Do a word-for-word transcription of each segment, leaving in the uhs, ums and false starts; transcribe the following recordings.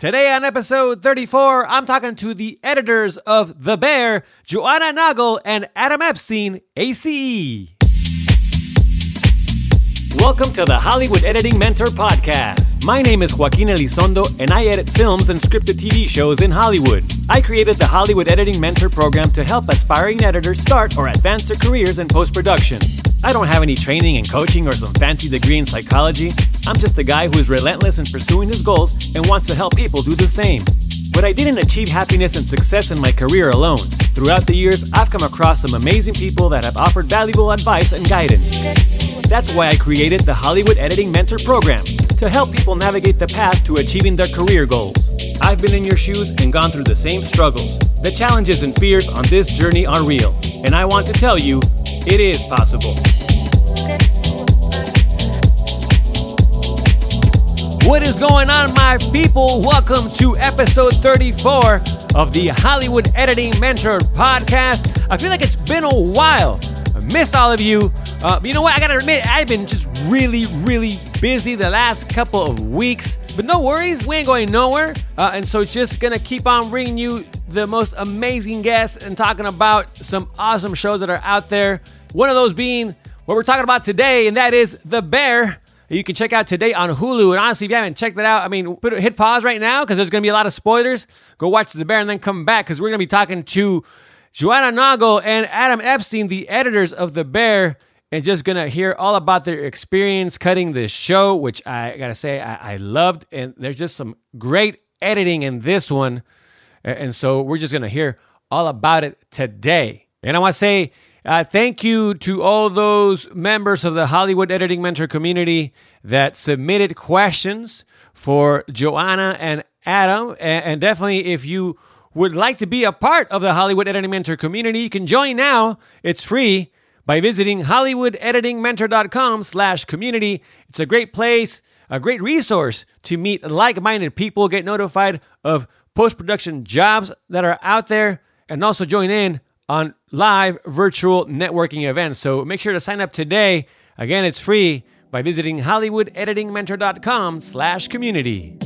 Today on episode thirty-four, I'm talking to the editors of The Bear, Joanna Nagel and Adam Epstein, A C E. Welcome to the Hollywood Editing Mentor Podcast. My name is Joaquin Elizondo, and I edit films and scripted T V shows in Hollywood. I created the Hollywood Editing Mentor Program to help aspiring editors start or advance their careers in post-production. I don't have any training in coaching or some fancy degree in psychology. I'm just a guy who is relentless in pursuing his goals and wants to help people do the same. But I didn't achieve happiness and success in my career alone. Throughout the years, I've come across some amazing people that have offered valuable advice and guidance. That's why I created the Hollywood Editing Mentor Program, to help people navigate the path to achieving their career goals. I've been in your shoes and gone through the same struggles. The challenges and fears on this journey are real, and I want to tell you, it is possible. What is going on, my people? Welcome to episode thirty-four of the Hollywood Editing Mentor Podcast. I feel like it's been a while. I missed all of you. Uh, but you know what? I gotta admit, I've been just really, really busy the last couple of weeks. But no worries, we ain't going nowhere. Uh, and so just gonna keep on bringing you the most amazing guests and talking about some awesome shows that are out there. One of those being what we're talking about today, and that is The Bear. You can check out today on Hulu. And honestly, if you haven't checked that out, I mean, put, hit pause right now because there's gonna be a lot of spoilers. Go watch The Bear and then come back because we're gonna be talking to Joanna Nagel and Adam Epstein, the editors of The Bear, and just gonna hear all about their experience cutting this show, which I gotta say I, I loved. And there's just some great editing in this one. And so we're just gonna hear all about it today. And I wanna say uh, thank you to all those members of the Hollywood Editing Mentor community that submitted questions for Joanna and Adam. And, and definitely if you would like to be a part of the Hollywood Editing Mentor community, you can join now. It's free, by visiting Hollywood Editing Mentor dot com slash community. It's a great place, a great resource to meet like-minded people, get notified of post-production jobs that are out there, and also join in on live virtual networking events. So make sure to sign up today. Again, it's free by visiting Hollywood Editing Mentor dot com slash community.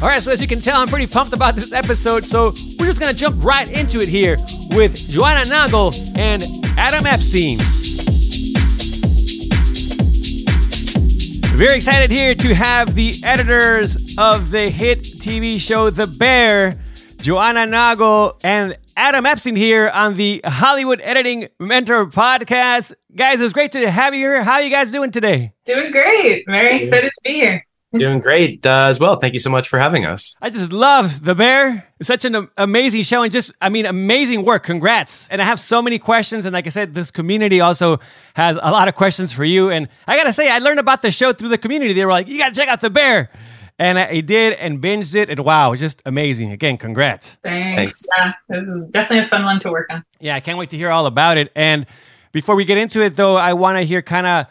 All right, so as you can tell, I'm pretty pumped about this episode, so we're just going to jump right into it here with Joanna Nagel and Adam Epstein. Very excited here to have the editors of the hit T V show The Bear, Joanna Nagel and Adam Epstein, here on the Hollywood Editing Mentor Podcast. Guys, it's great to have you here. How are you guys doing today? Doing great. Very excited to be here. Doing great uh, as well. Thank you so much for having us. I just love The Bear. It's such an amazing show and just, I mean, amazing work. Congrats. And I have so many questions. And like I said, this community also has a lot of questions for you. And I got to say, I learned about the show through the community. They were like, you got to check out The Bear. And I did and binged it. And wow, just amazing. Again, congrats. Thanks. Thanks. Yeah, it was definitely a fun one to work on. Yeah, I can't wait to hear all about it. And before we get into it, though, I want to hear kind of,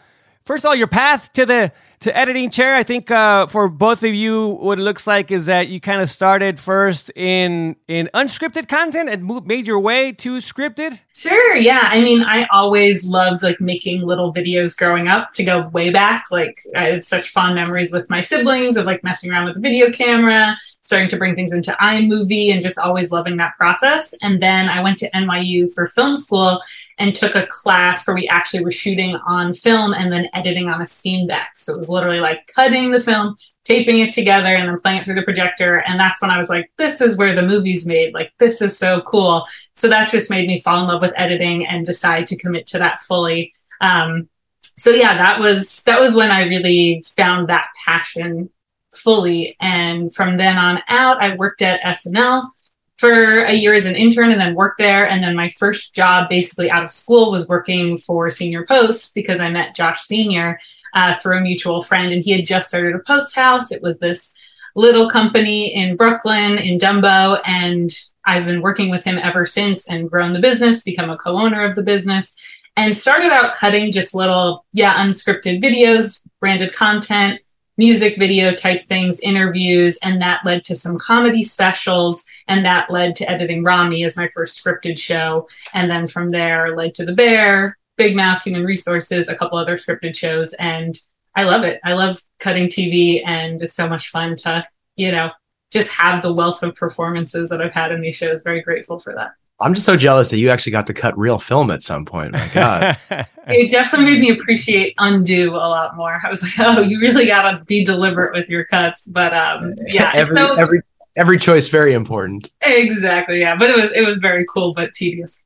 first of all, your path to the To editing chair. I think uh, for both of you, what it looks like is that you kind of started first in in unscripted content and moved, made your way to scripted? Sure, yeah. I mean, I always loved like making little videos growing up, to go way back. Like I have such fond memories with my siblings of like messing around with the video camera, starting to bring things into iMovie, and just always loving that process. And then I went to N Y U for film school and took a class where we actually were shooting on film and then editing on a Steenbeck. So it was literally like cutting the film, taping it together, and then playing it through the projector. And that's when I was like, this is where the movie's made. Like, this is so cool. So that just made me fall in love with editing and decide to commit to that fully. Um, so yeah, that was that was when I really found that passion fully. And from then on out, I worked at S N L for a year as an intern and then worked there. And then my first job basically out of school was working for Senior Post, because I met Josh Senior uh, through a mutual friend, and he had just started a post house. It was this little company in Brooklyn, in Dumbo. And I've been working with him ever since and grown the business, become a co-owner of the business, and started out cutting just little, yeah, unscripted videos, branded content, music video type things, interviews, and that led to some comedy specials, and that led to editing Rami as my first scripted show, and then from there led to The Bear, Big Math, Human Resources, a couple other scripted shows, and I love it. I love cutting T V, and it's so much fun to, you know, just have the wealth of performances that I've had in these shows. Very grateful for that. I'm just so jealous that you actually got to cut real film at some point. My God. It definitely made me appreciate undo a lot more. I was like, oh, you really got to be deliberate with your cuts. But um, yeah, every so, every every choice very important. Exactly, yeah. But it was it was very cool, but tedious.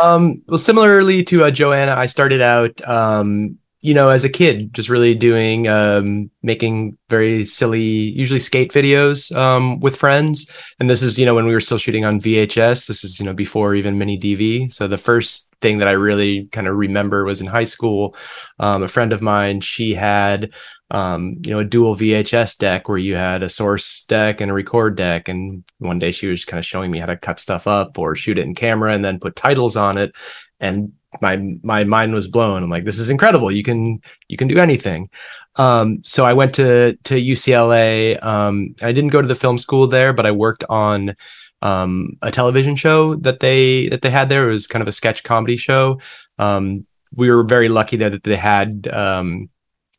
um, well, similarly to uh, Joanna, I started out, um, you know, as a kid, just really doing um, making very silly, usually skate videos um, with friends. And this is, you know, when we were still shooting on V H S. This is, you know, before even mini D V. So the first thing that I really kind of remember was in high school. Um, a friend of mine, she had, um, you know, a dual V H S deck where you had a source deck and a record deck. And one day she was kind of showing me how to cut stuff up or shoot it in camera and then put titles on it. And my my mind was blown. I'm like, this is incredible. You can you can do anything. Um, so I went to to U C L A. Um, I didn't go to the film school there, but I worked on um, a television show that they that they had there. It was kind of a sketch comedy show. Um, we were very lucky there that they had um,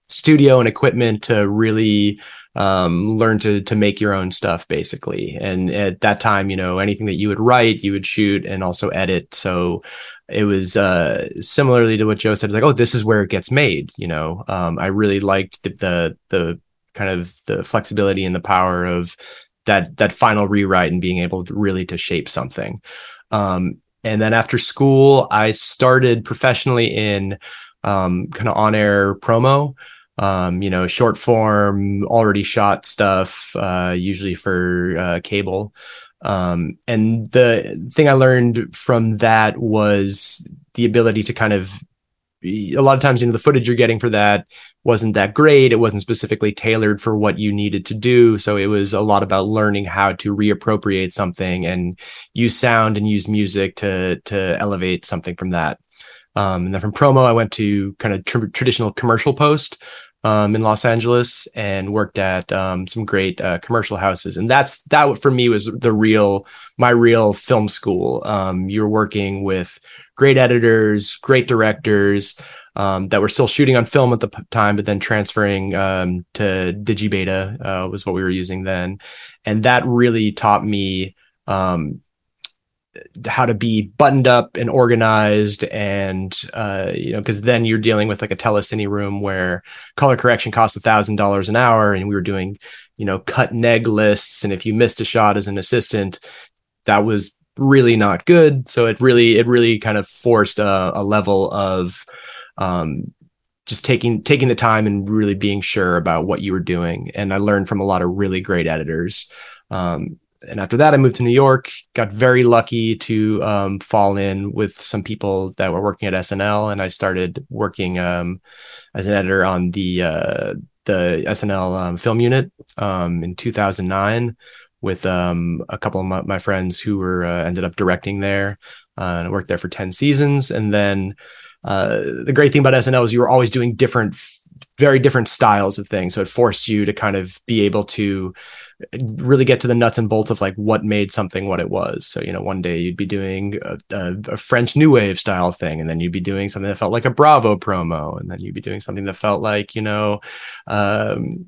studio and equipment to really um, learn to to make your own stuff, basically. And at that time, you know, anything that you would write, you would shoot and also edit. So it was uh, similarly to what Joe said, like, oh, this is where it gets made. You know, um, I really liked the, the the kind of the flexibility and the power of that that final rewrite and being able to really to shape something. Um, and then after school, I started professionally in um, kind of on-air promo, um, you know, short form, already shot stuff, uh, usually for uh, cable. Um, and the thing I learned from that was the ability to kind of, a lot of times, you know, the footage you're getting for that wasn't that great. It wasn't specifically tailored for what you needed to do. So it was a lot about learning how to reappropriate something and use sound and use music to, to elevate something from that. Um, and then from promo, I went to kind of tr- traditional commercial post, um, in Los Angeles, and worked at, um, some great, uh, commercial houses. And that's, that for me was the real, my real film school. Um, you're working with great editors, great directors, um, that were still shooting on film at the time, but then transferring, um, to DigiBeta, uh, was what we were using then. And that really taught me, um, how to be buttoned up and organized, and uh you know, because then you're dealing with like a telecine room where color correction costs a thousand dollars an hour, and we were doing, you know, cut neg lists, and if you missed a shot as an assistant, that was really not good. So it really it really kind of forced a, a level of um just taking taking the time and really being sure about what you were doing. And I learned from a lot of really great editors. um And after that, I moved to New York, got very lucky to um, fall in with some people that were working at S N L. And I started working um, as an editor on the uh, the S N L um, film unit um, in two thousand nine with um, a couple of my, my friends who were uh, ended up directing there. Uh, and I worked there for ten seasons. And then uh, the great thing about S N L is you were always doing different f- very different styles of things. So it forced you to kind of be able to really get to the nuts and bolts of like what made something what it was. So, you know, one day you'd be doing a, a, a French New Wave style thing, and then you'd be doing something that felt like a Bravo promo, and then you'd be doing something that felt like, you know, um,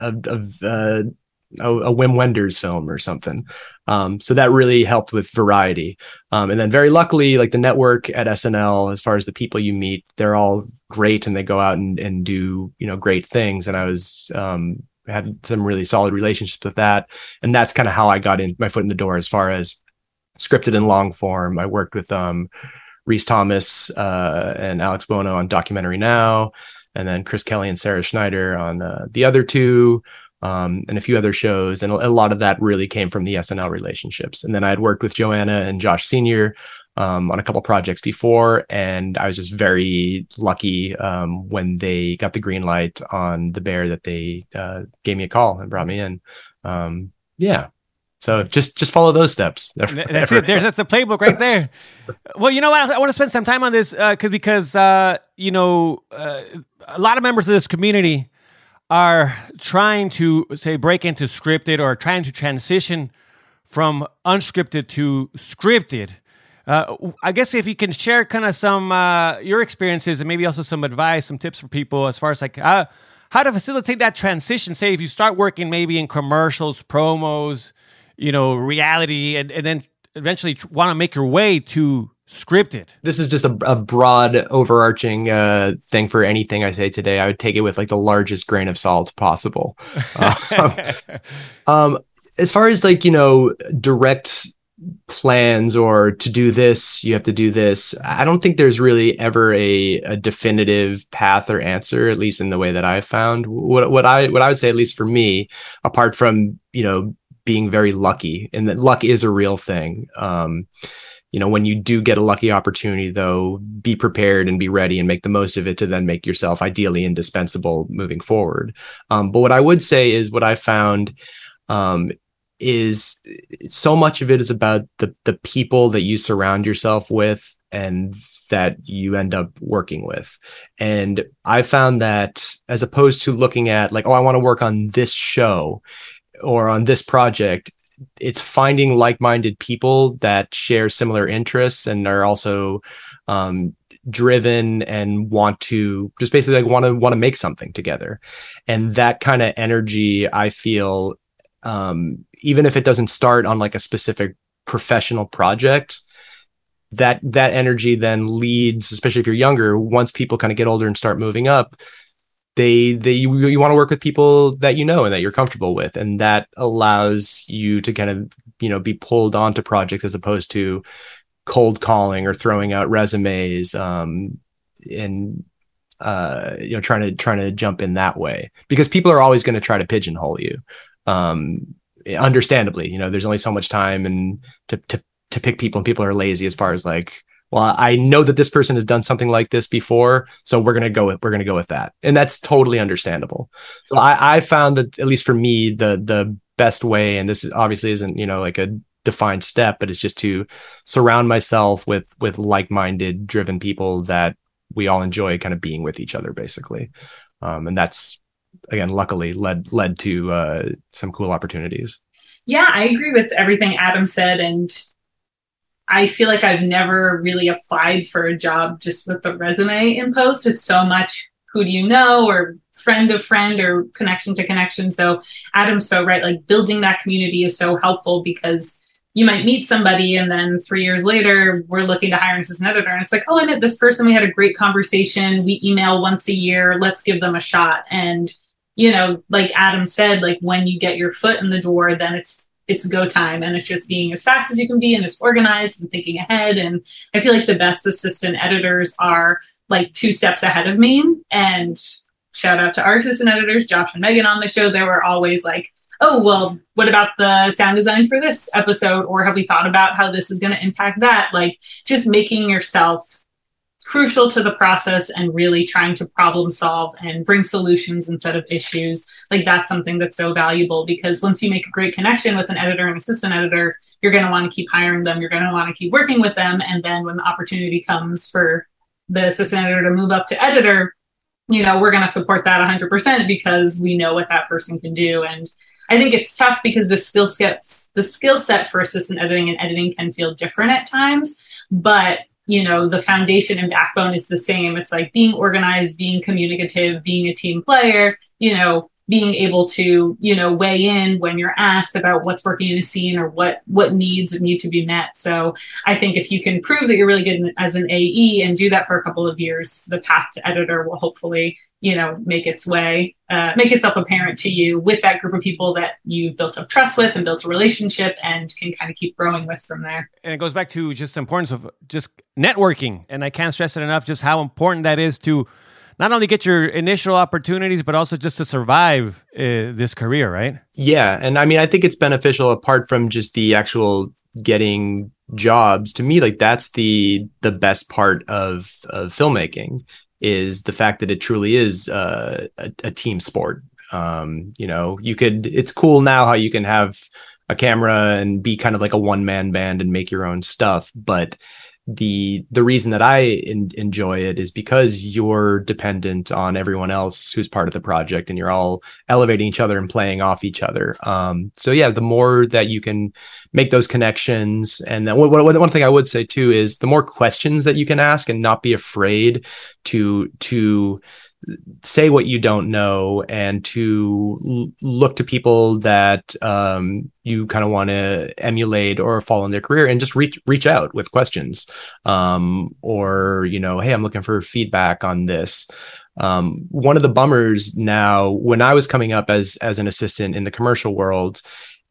a, a, a, a Wim Wenders film or something. Um, so that really helped with variety. Um, and then very luckily, like the network at S N L, as far as the people you meet, they're all great, and they go out and, and do, you know, great things. And I was, um, had some really solid relationships with that. And that's kind of how I got in my foot in the door as far as scripted and long form. I worked with, um, Reese Thomas, uh, and Alex Bono on Documentary Now, and then Chris Kelly and Sarah Schneider on uh, the other two. Um, and a few other shows. And a lot of that really came from the S N L relationships. And then I had worked with Joanna and Josh Senior um, on a couple projects before. And I was just very lucky um, when they got the green light on The Bear that they uh, gave me a call and brought me in. Um, yeah. So just just follow those steps. That's it. There's, that's the playbook right there. Well, you know what? I want to spend some time on this uh, cause, because, uh, you know, uh, a lot of members of this community are trying to, say, break into scripted, or trying to transition from unscripted to scripted. Uh, I guess if you can share kind of some uh, your experiences, and maybe also some advice, some tips for people as far as like, uh, how to facilitate that transition. Say if you start working maybe in commercials, promos, you know, reality, and, and then eventually want to make your way to scripted. This is just a, a broad overarching uh, thing for anything I say today. I would take it with like the largest grain of salt possible. Uh, um, as far as like, you know, direct plans or to do this, you have to do this. I don't think there's really ever a, a definitive path or answer, at least in the way that I've found. What, what I what I would say, at least for me, apart from, you know, being very lucky, and that luck is a real thing. Um, you know, when you do get a lucky opportunity, though, be prepared and be ready and make the most of it to then make yourself ideally indispensable moving forward. Um, but what I would say is what I found um, is so much of it is about the the people that you surround yourself with and that you end up working with. And I found that as opposed to looking at like, oh, I want to work on this show or on this project, it's finding like-minded people that share similar interests and are also um, driven and want to just basically like want to want to make something together. And that kind of energy, I feel, um, even if it doesn't start on like a specific professional project, that that energy then leads, especially if you're younger, once people kind of get older and start moving up, They, they, you, you want to work with people that you know and that you're comfortable with, and that allows you to kind of, you know, be pulled onto projects as opposed to cold calling or throwing out resumes, um, and uh, you know, trying to trying to jump in that way, because people are always going to try to pigeonhole you, um, understandably. You know, there's only so much time and to to to pick people, and people are lazy as far as like, well, I know that this person has done something like this before, so we're gonna go with we're gonna go with that, and that's totally understandable. So I, I found that, at least for me, the the best way, and this is obviously isn't, you know, like a defined step, but it's just to surround myself with with like-minded, driven people that we all enjoy kind of being with each other, basically, um, and that's again, luckily, led led to uh, some cool opportunities. Yeah, I agree with everything Adam said, and I feel like I've never really applied for a job just with the resume in post. It's so much who do you know, or friend of friend, or connection to connection. So Adam's so right. Like, building that community is so helpful, because you might meet somebody and then three years later we're looking to hire as an editor. And it's like, oh, I met this person. We had a great conversation. We email once a year. Let's give them a shot. And, you know, like Adam said, like when you get your foot in the door, then it's, it's go time, and it's just being as fast as you can be and as organized and thinking ahead. And I feel like the best assistant editors are like two steps ahead of me, and shout out to our assistant editors, Josh and Megan on the show. They were always like, oh, well, what about the sound design for this episode? Or have we thought about how this is going to impact that? Like, just making yourself crucial to the process and really trying to problem solve and bring solutions instead of issues. Like, that's something that's so valuable, because once you make a great connection with an editor and assistant editor, you're going to want to keep hiring them. You're going to want to keep working with them. And then when the opportunity comes for the assistant editor to move up to editor, you know, we're going to support that one hundred percent, because we know what that person can do. And I think it's tough, because the skill sets, the skill set for assistant editing and editing can feel different at times, but you know, the foundation and backbone is the same. It's like being organized, being communicative, being a team player, you know, being able to, you know, weigh in when you're asked about what's working in a scene or what, what needs need to be met. So I think if you can prove that you're really good as an A E and do that for a couple of years, the path to editor will hopefully, you know, make its way, uh, make itself apparent to you with that group of people that you've built up trust with and built a relationship, and can kind of keep growing with from there. And it goes back to just the importance of just networking. And I can't stress it enough, just how important that is to not only get your initial opportunities, but also just to survive uh, this career, right? Yeah. And I mean, I think it's beneficial apart from just the actual getting jobs. To me, like, that's the the best part of, of filmmaking, is the fact that it truly is uh, a, a team sport. Um, you know, you could, it's cool now how you can have a camera and be kind of like a one-man band and make your own stuff, but the the reason that I in, enjoy it is because you're dependent on everyone else who's part of the project, and you're all elevating each other and playing off each other. Um, so yeah, the more that you can make those connections, and then what, what, one thing I would say too is the more questions that you can ask and not be afraid to to say what you don't know and to l- look to people that um, you kind of want to emulate or follow in their career, and just reach reach out with questions, um, or, you know, hey, I'm looking for feedback on this. Um, one of the bummers now, when I was coming up as as an assistant in the commercial world,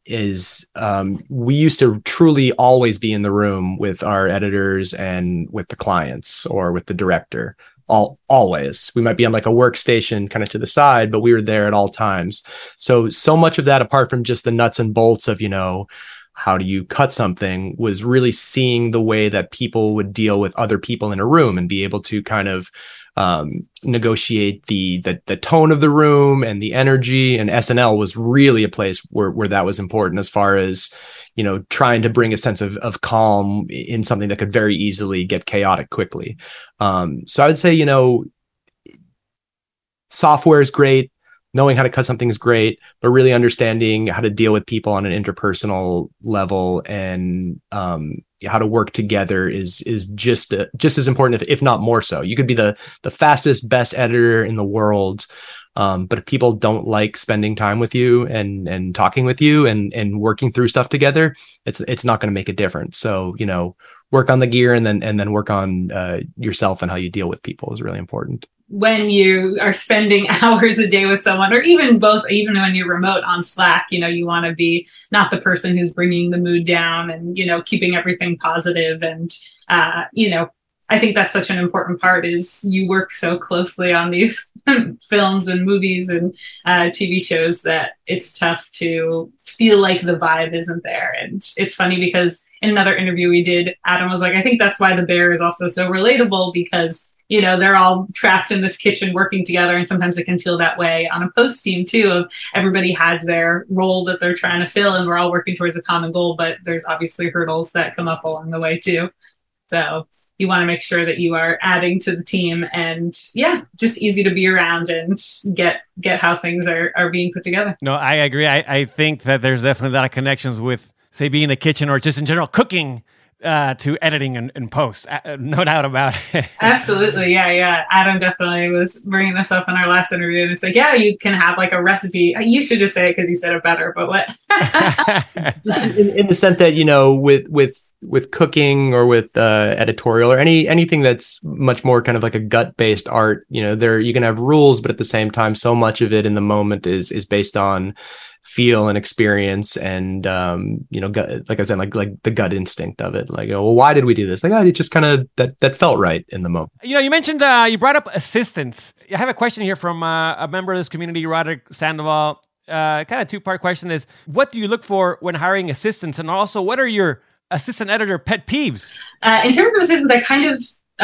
is um, we used to truly always be in the room with our editors and with the clients or with the director. All always. We might be on like a workstation kind of to the side, but we were there at all times. So, so much of that, apart from just the nuts and bolts of, you know, how do you cut something, was really seeing the way that people would deal with other people in a room and be able to kind of um, negotiate the, the the tone of the room and the energy. And S N L was really a place where where that was important, as far as, you know, trying to bring a sense of of calm in something that could very easily get chaotic quickly. Um, so I would say, you know, software is great. Knowing how to cut something is great, but really understanding how to deal with people on an interpersonal level and um, how to work together is is just uh, just as important, if, if not more so. You could be the the fastest, best editor in the world, um, but if people don't like spending time with you and and talking with you and and working through stuff together, it's it's not going to make a difference. So, you know, work on the gear and then and then work on uh, yourself and how you deal with people is really important. When you are spending hours a day with someone, or even both, even when you're remote on Slack, you know, you want to be not the person who's bringing the mood down and, you know, keeping everything positive. And, uh, you know, I think that's such an important part, is you work so closely on these films and movies and uh, T V shows that it's tough to feel like the vibe isn't there. And it's funny because in another interview we did, Adam was like, I think that's why The Bear is also so relatable, because you know, they're all trapped in this kitchen working together. And sometimes it can feel that way on a post team too, of everybody has their role that they're trying to fill and we're all working towards a common goal, but there's obviously hurdles that come up along the way too. So you want to make sure that you are adding to the team and yeah, just easy to be around and get, get how things are, are being put together. No, I agree. I, I think that there's definitely a lot of connections with, say, being in the kitchen or just in general cooking, Uh, to editing and, and post, uh, no doubt about it. Absolutely, yeah, yeah. Adam definitely was bringing this up in our last interview, and it's like, yeah, you can have like a recipe. You should just say it because you said it better. But what? in, in the sense that, you know, with with with cooking or with uh, editorial or any anything that's much more kind of like a gut based art, you know, there you can have rules, but at the same time, so much of it in the moment is is based on feel and experience and um you know gut, like I said like like the gut instinct of it, like, oh, well, why did we do this? Like, oh, it just kind of that that felt right in the moment. You know, you mentioned uh you brought up assistants. I have a question here from uh, a member of this community, Roderick Sandoval. Uh kind of two-part question is, what do you look for when hiring assistants, and also what are your assistant editor pet peeves? Uh in terms of assistants, I kind of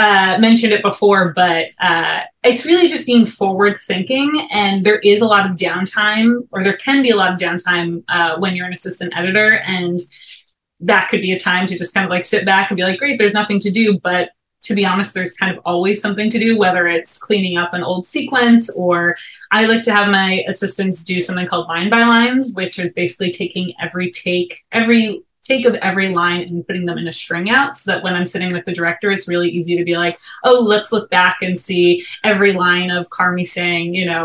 Uh, mentioned it before, but uh, it's really just being forward thinking, and there is a lot of downtime, or there can be a lot of downtime uh, when you're an assistant editor, and that could be a time to just kind of like sit back and be like, great, there's nothing to do. But to be honest, there's kind of always something to do, whether it's cleaning up an old sequence, or I like to have my assistants do something called line by lines, which is basically taking every take, every take of every line and putting them in a string out, so that when I'm sitting with the director, it's really easy to be like, oh, let's look back and see every line of Carmy saying, you know,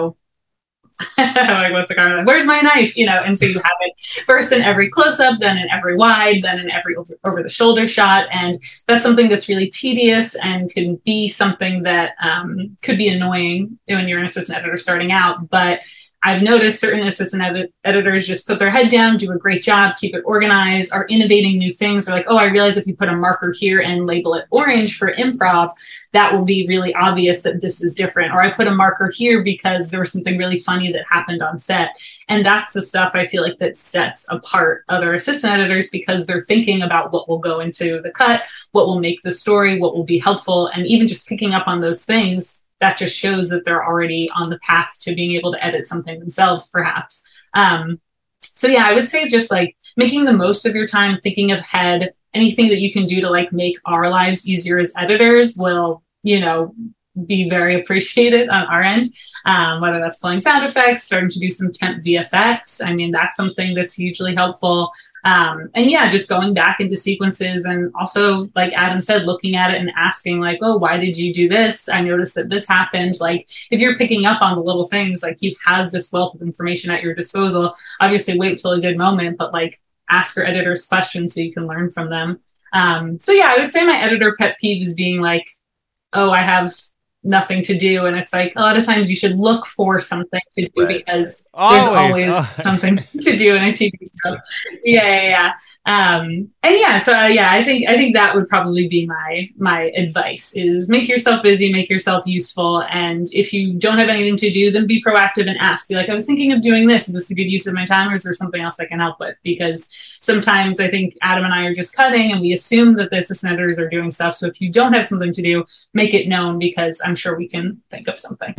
like, what's the Carmy? Where's my knife? You know, and so you have it first in every close up, then in every wide, then in every over, over the shoulder shot. And that's something that's really tedious and can be something that um, could be annoying when you're an assistant editor starting out. But I've noticed certain assistant edit- editors just put their head down, do a great job, keep it organized, are innovating new things. They're like, oh, I realize if you put a marker here and label it orange for improv, that will be really obvious that this is different. Or I put a marker here because there was something really funny that happened on set. And that's the stuff I feel like that sets apart other assistant editors, because they're thinking about what will go into the cut, what will make the story, what will be helpful. And even just picking up on those things, that just shows that they're already on the path to being able to edit something themselves, perhaps. Um, so yeah, I would say just like making the most of your time, thinking ahead, anything that you can do to like make our lives easier as editors will, you know, be very appreciated on our end. Um, whether that's playing sound effects, starting to do some temp V F X. I mean, that's something that's hugely helpful. Um, and yeah, just going back into sequences, and also, like Adam said, looking at it and asking like, oh, why did you do this? I noticed that this happened. Like, if you're picking up on the little things, like, you have this wealth of information at your disposal. Obviously wait till a good moment, but like, ask your editors questions so you can learn from them. Um, so yeah, I would say my editor pet peeve is being like, oh, I have nothing to do. And it's like, a lot of times you should look for something to do, right? Because always. there's always something to do in a T V show. Yeah, yeah, yeah. Um, and yeah, so yeah, I think I think that would probably be my my advice is make yourself busy, make yourself useful. And if you don't have anything to do, then be proactive and ask. Be like, I was thinking of doing this. Is this a good use of my time, or is there something else I can help with? Because sometimes I think Adam and I are just cutting and we assume that the assistant editors are doing stuff. So if you don't have something to do, make it known, because I'm sure we can think of something.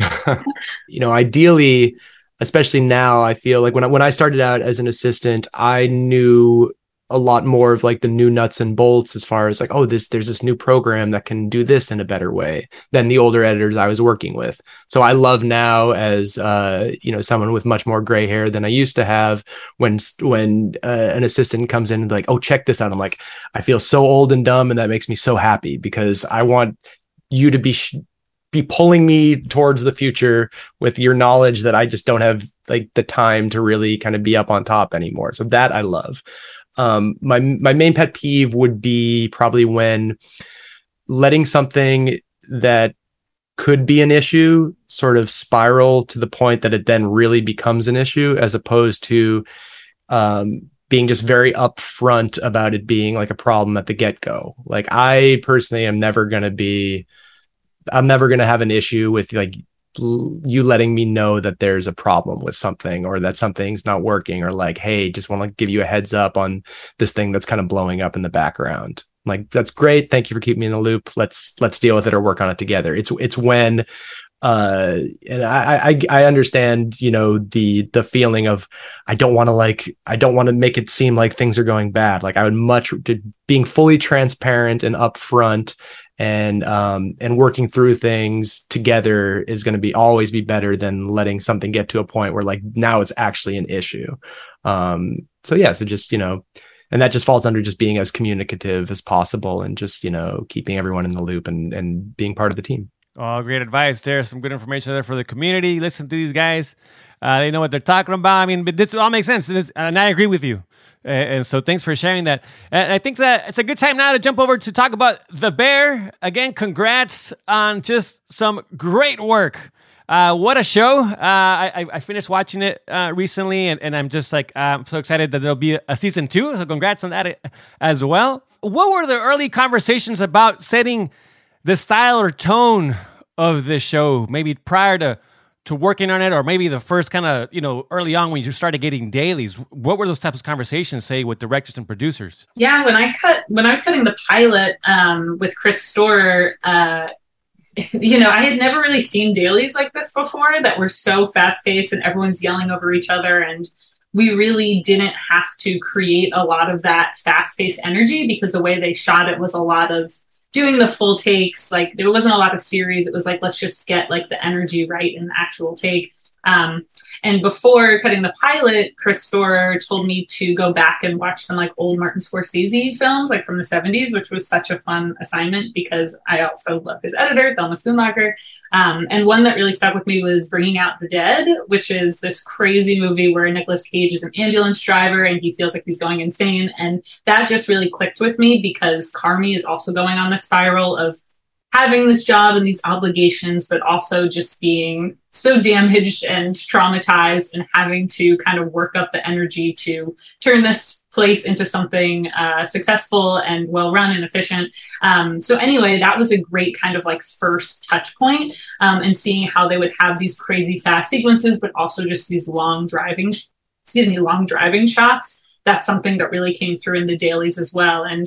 You know, ideally, especially now, I feel like when I, when I started out as an assistant, I knew a lot more of like the new nuts and bolts as far as like, oh, this, there's this new program that can do this in a better way than the older editors I was working with. So I love now as, uh, you know, someone with much more gray hair than I used to have, when, when uh, an assistant comes in and like, oh, check this out. I'm like, I feel so old and dumb. And that makes me so happy, because I want you to be, sh- be pulling me towards the future with your knowledge that I just don't have like the time to really kind of be up on top anymore. So that I love. Um, my, my main pet peeve would be probably when letting something that could be an issue sort of spiral to the point that it then really becomes an issue, as opposed to, um, being just very upfront about it being like a problem at the get-go. Like, I personally am never going to be, I'm never going to have an issue with like l- you letting me know that there's a problem with something, or that something's not working, or like, hey, just want to like, give you a heads up on this thing that's kind of blowing up in the background. Like, that's great. Thank you for keeping me in the loop. Let's, let's deal with it or work on it together. It's, it's when, uh, and I, I, I understand, you know, the, the feeling of, I don't want to like, I don't want to make it seem like things are going bad. Like, I would much to being fully transparent and upfront, and um and working through things together is going to be always be better than letting something get to a point where like now it's actually an issue. Um so yeah, so just, you know, and that just falls under just being as communicative as possible, and just, you know, keeping everyone in the loop and and being part of the team. Oh, great advice there. Some good information there for the community. Listen to these guys. Uh, they know what they're talking about. I mean, but this all makes sense. This, and I agree with you. And so thanks for sharing that. And I think that it's a good time now to jump over to talk about The Bear. Again, congrats on just some great work. Uh, what a show. Uh, I, I finished watching it uh, recently, and, and I'm just like, I'm so excited that there'll be a season two. So congrats on that as well. What were the early conversations about setting the style or tone of this show, maybe prior to to working on it, or maybe the first kind of, you know, early on when you started getting dailies? What were those types of conversations, say, with directors and producers? Yeah, when I cut, when I was cutting the pilot um, with Chris Storer, uh, you know, I had never really seen dailies like this before that were so fast paced and everyone's yelling over each other. And we really didn't have to create a lot of that fast paced energy, because the way they shot it was a lot of doing the full takes. Like, there wasn't a lot of series. It was like, let's just get like the energy right in the actual take. Um, and before cutting the pilot, Chris Storer told me to go back and watch some like old Martin Scorsese films, like from the seventies, which was such a fun assignment, because I also love his editor, Thelma Schoonmaker. Um, and one that really stuck with me was Bringing Out the Dead, which is this crazy movie where Nicolas Cage is an ambulance driver and he feels like he's going insane. And that just really clicked with me, because Carmy is also going on the spiral of having this job and these obligations, but also just being so damaged and traumatized and having to kind of work up the energy to turn this place into something uh, successful and well-run and efficient. Um, so anyway, that was a great kind of like first touch point, um, and seeing how they would have these crazy fast sequences, but also just these long driving, sh- excuse me, long driving shots. That's something that really came through in the dailies as well. And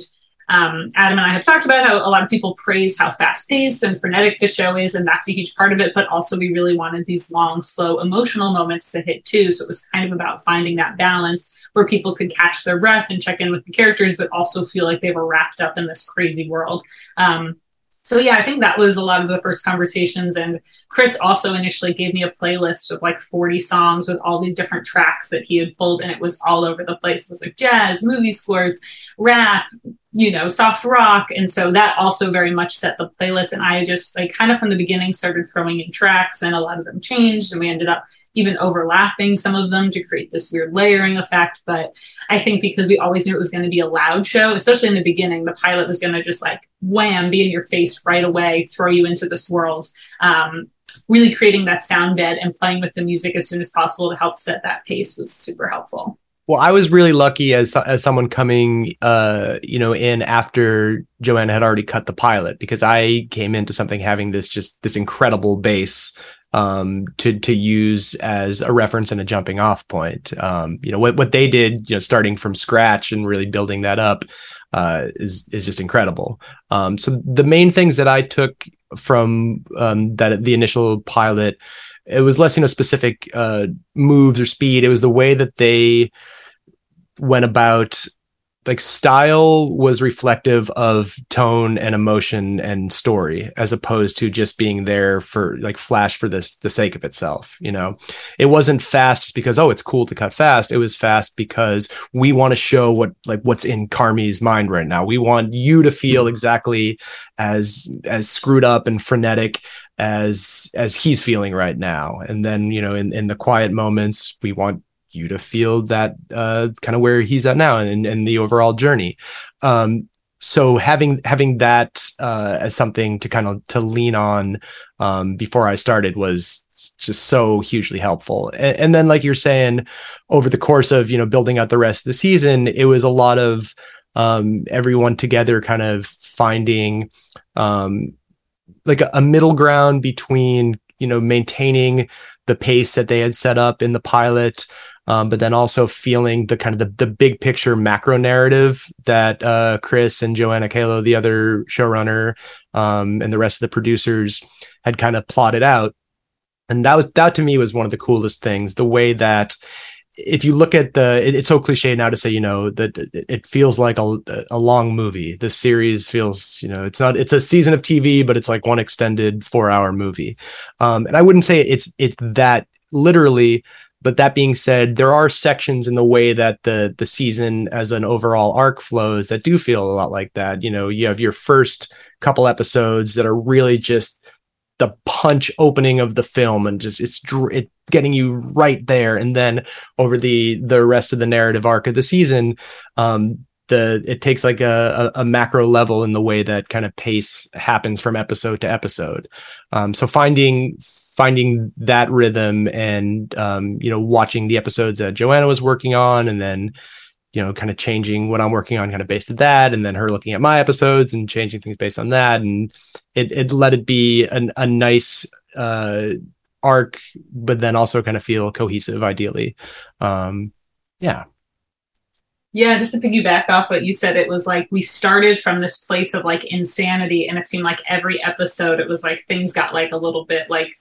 Um, Adam and I have talked about how a lot of people praise how fast-paced and frenetic the show is, and that's a huge part of it, but also we really wanted these long, slow, emotional moments to hit too, so it was kind of about finding that balance where people could catch their breath and check in with the characters, but also feel like they were wrapped up in this crazy world. Um, So yeah, I think that was a lot of the first conversations. And Chris also initially gave me a playlist of like forty songs with all these different tracks that he had pulled, and it was all over the place. It was like jazz, movie scores, rap, you know, soft rock. And so that also very much set the playlist. And I just like kind of from the beginning started throwing in tracks, and a lot of them changed, and we ended up even overlapping some of them to create this weird layering effect. But I think because we always knew it was going to be a loud show, especially in the beginning, the pilot was going to just like, wham, be in your face right away, throw you into this world, um, really creating that sound bed and playing with the music as soon as possible to help set that pace was super helpful. Well, I was really lucky as as someone coming, uh, you know, in after Joanna had already cut the pilot, because I came into something having this just this incredible base um, to to use as a reference and a jumping off point. Um, you know, what what they did, you know, starting from scratch and really building that up uh, is is just incredible. Um, so the main things that I took from um, that the initial pilot. It was less, you know, specific uh, moves or speed. It was the way that they went about, like style was reflective of tone and emotion and story, as opposed to just being there for like flash for this, the sake of itself. You know, it wasn't fast just because, oh, it's cool to cut fast. It was fast because we want to show what, like what's in Carmy's mind right now. We want you to feel exactly as, as screwed up and frenetic as, as he's feeling right now. And then, you know, in, in the quiet moments, we want you to feel that uh, kind of where he's at now and, and the overall journey. Um, so having having that uh, as something to kind of to lean on um, before I started was just so hugely helpful. And, and then, like you're saying, over the course of, you know, building out the rest of the season, it was a lot of um, everyone together kind of finding um, like a, a middle ground between, you know, maintaining the pace that they had set up in the pilot, Um, but then also feeling the kind of the, the big picture macro narrative that uh, Chris and Joanna Nagel, the other showrunner, um, and the rest of the producers had kind of plotted out. And that was that to me was one of the coolest things, the way that if you look at the it, it's so cliche now to say, you know, that it feels like a, a long movie. The series feels, you know, it's not it's a season of T V, but it's like one extended four hour movie. Um, and I wouldn't say it's it's that literally. But that being said, there are sections in the way that the the season as an overall arc flows that do feel a lot like that. You know, you have your first couple episodes that are really just the punch opening of the film and just it's it getting you right there. And then over the the rest of the narrative arc of the season, um, the it takes like a, a, a macro level in the way that kind of pace happens from episode to episode. Um, so finding... finding that rhythm and, um, you know, watching the episodes that Joanna was working on and then, you know, kind of changing what I'm working on kind of based on that. And then her looking at my episodes and changing things based on that. And it, it let it be an, a nice uh, arc, but then also kind of feel cohesive, ideally. Um, yeah. Yeah, just to piggyback off what you said, it was like we started from this place of like insanity, and it seemed like every episode it was like things got like a little bit like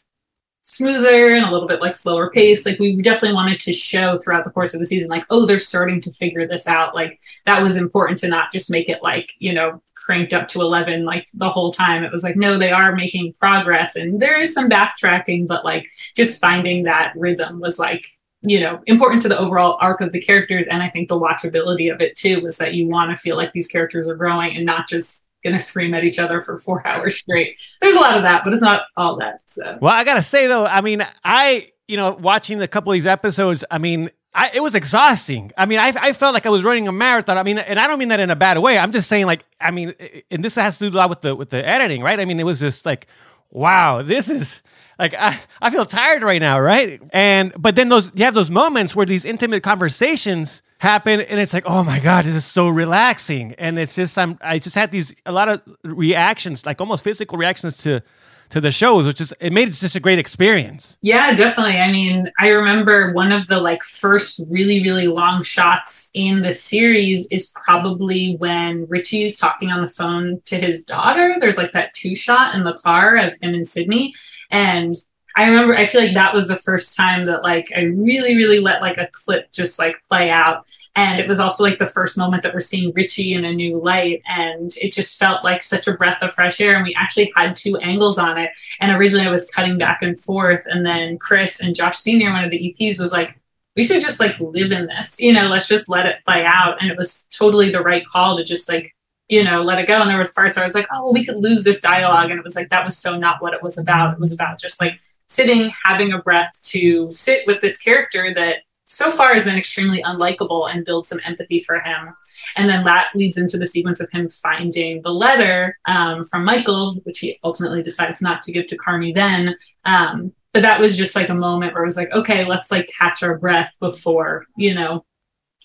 smoother and a little bit like slower pace. Like we definitely wanted to show throughout the course of the season, like, oh, they're starting to figure this out. Like that was important to not just make it like, you know, cranked up to eleven, like the whole time. It was like, no, they are making progress and there is some backtracking, but like just finding that rhythm was like, you know, important to the overall arc of the characters. And I think the watchability of it too, was that you want to feel like these characters are growing and not just going to scream at each other for four hours straight. There's a lot of that, but it's not all that. So. Well, I got to say though, I mean, I, you know, watching a couple of these episodes, I mean, I, it was exhausting. I mean, I, I felt like I was running a marathon. I mean, and I don't mean that in a bad way. I'm just saying like, I mean, and this has to do a lot with the, with the editing, right? I mean, it was just like, wow, this is, Like, I, I feel tired right now, right? And, but then those, you have those moments where these intimate conversations happen and it's like, oh my God, this is so relaxing. And it's just, I'm, I just had these, a lot of reactions, like almost physical reactions to, to the shows, which is, it made it such a great experience. Yeah, definitely. I mean, I remember one of the like first really, really long shots in the series is probably when Richie's talking on the phone to his daughter. There's like that two shot in the car of him and Sydney. And I remember, I feel like that was the first time that like, I really, really let like a clip just like play out. And it was also like the first moment that we're seeing Richie in a new light. And it just felt like such a breath of fresh air. And we actually had two angles on it. And originally I was cutting back and forth. And then Chris and Josh Senior, one of the E Ps, was like, we should just like live in this, you know, let's just let it play out. And it was totally the right call to just like, you know, let it go. And there was parts where I was like, oh, well, we could lose this dialogue. And it was like, that was so not what it was about. It was about just like sitting, having a breath to sit with this character that so far has been extremely unlikable and build some empathy for him. And then that leads into the sequence of him finding the letter um, from Michael, which he ultimately decides not to give to Carmy then. Um, but that was just like a moment where it was like, okay, let's like catch our breath before, you know,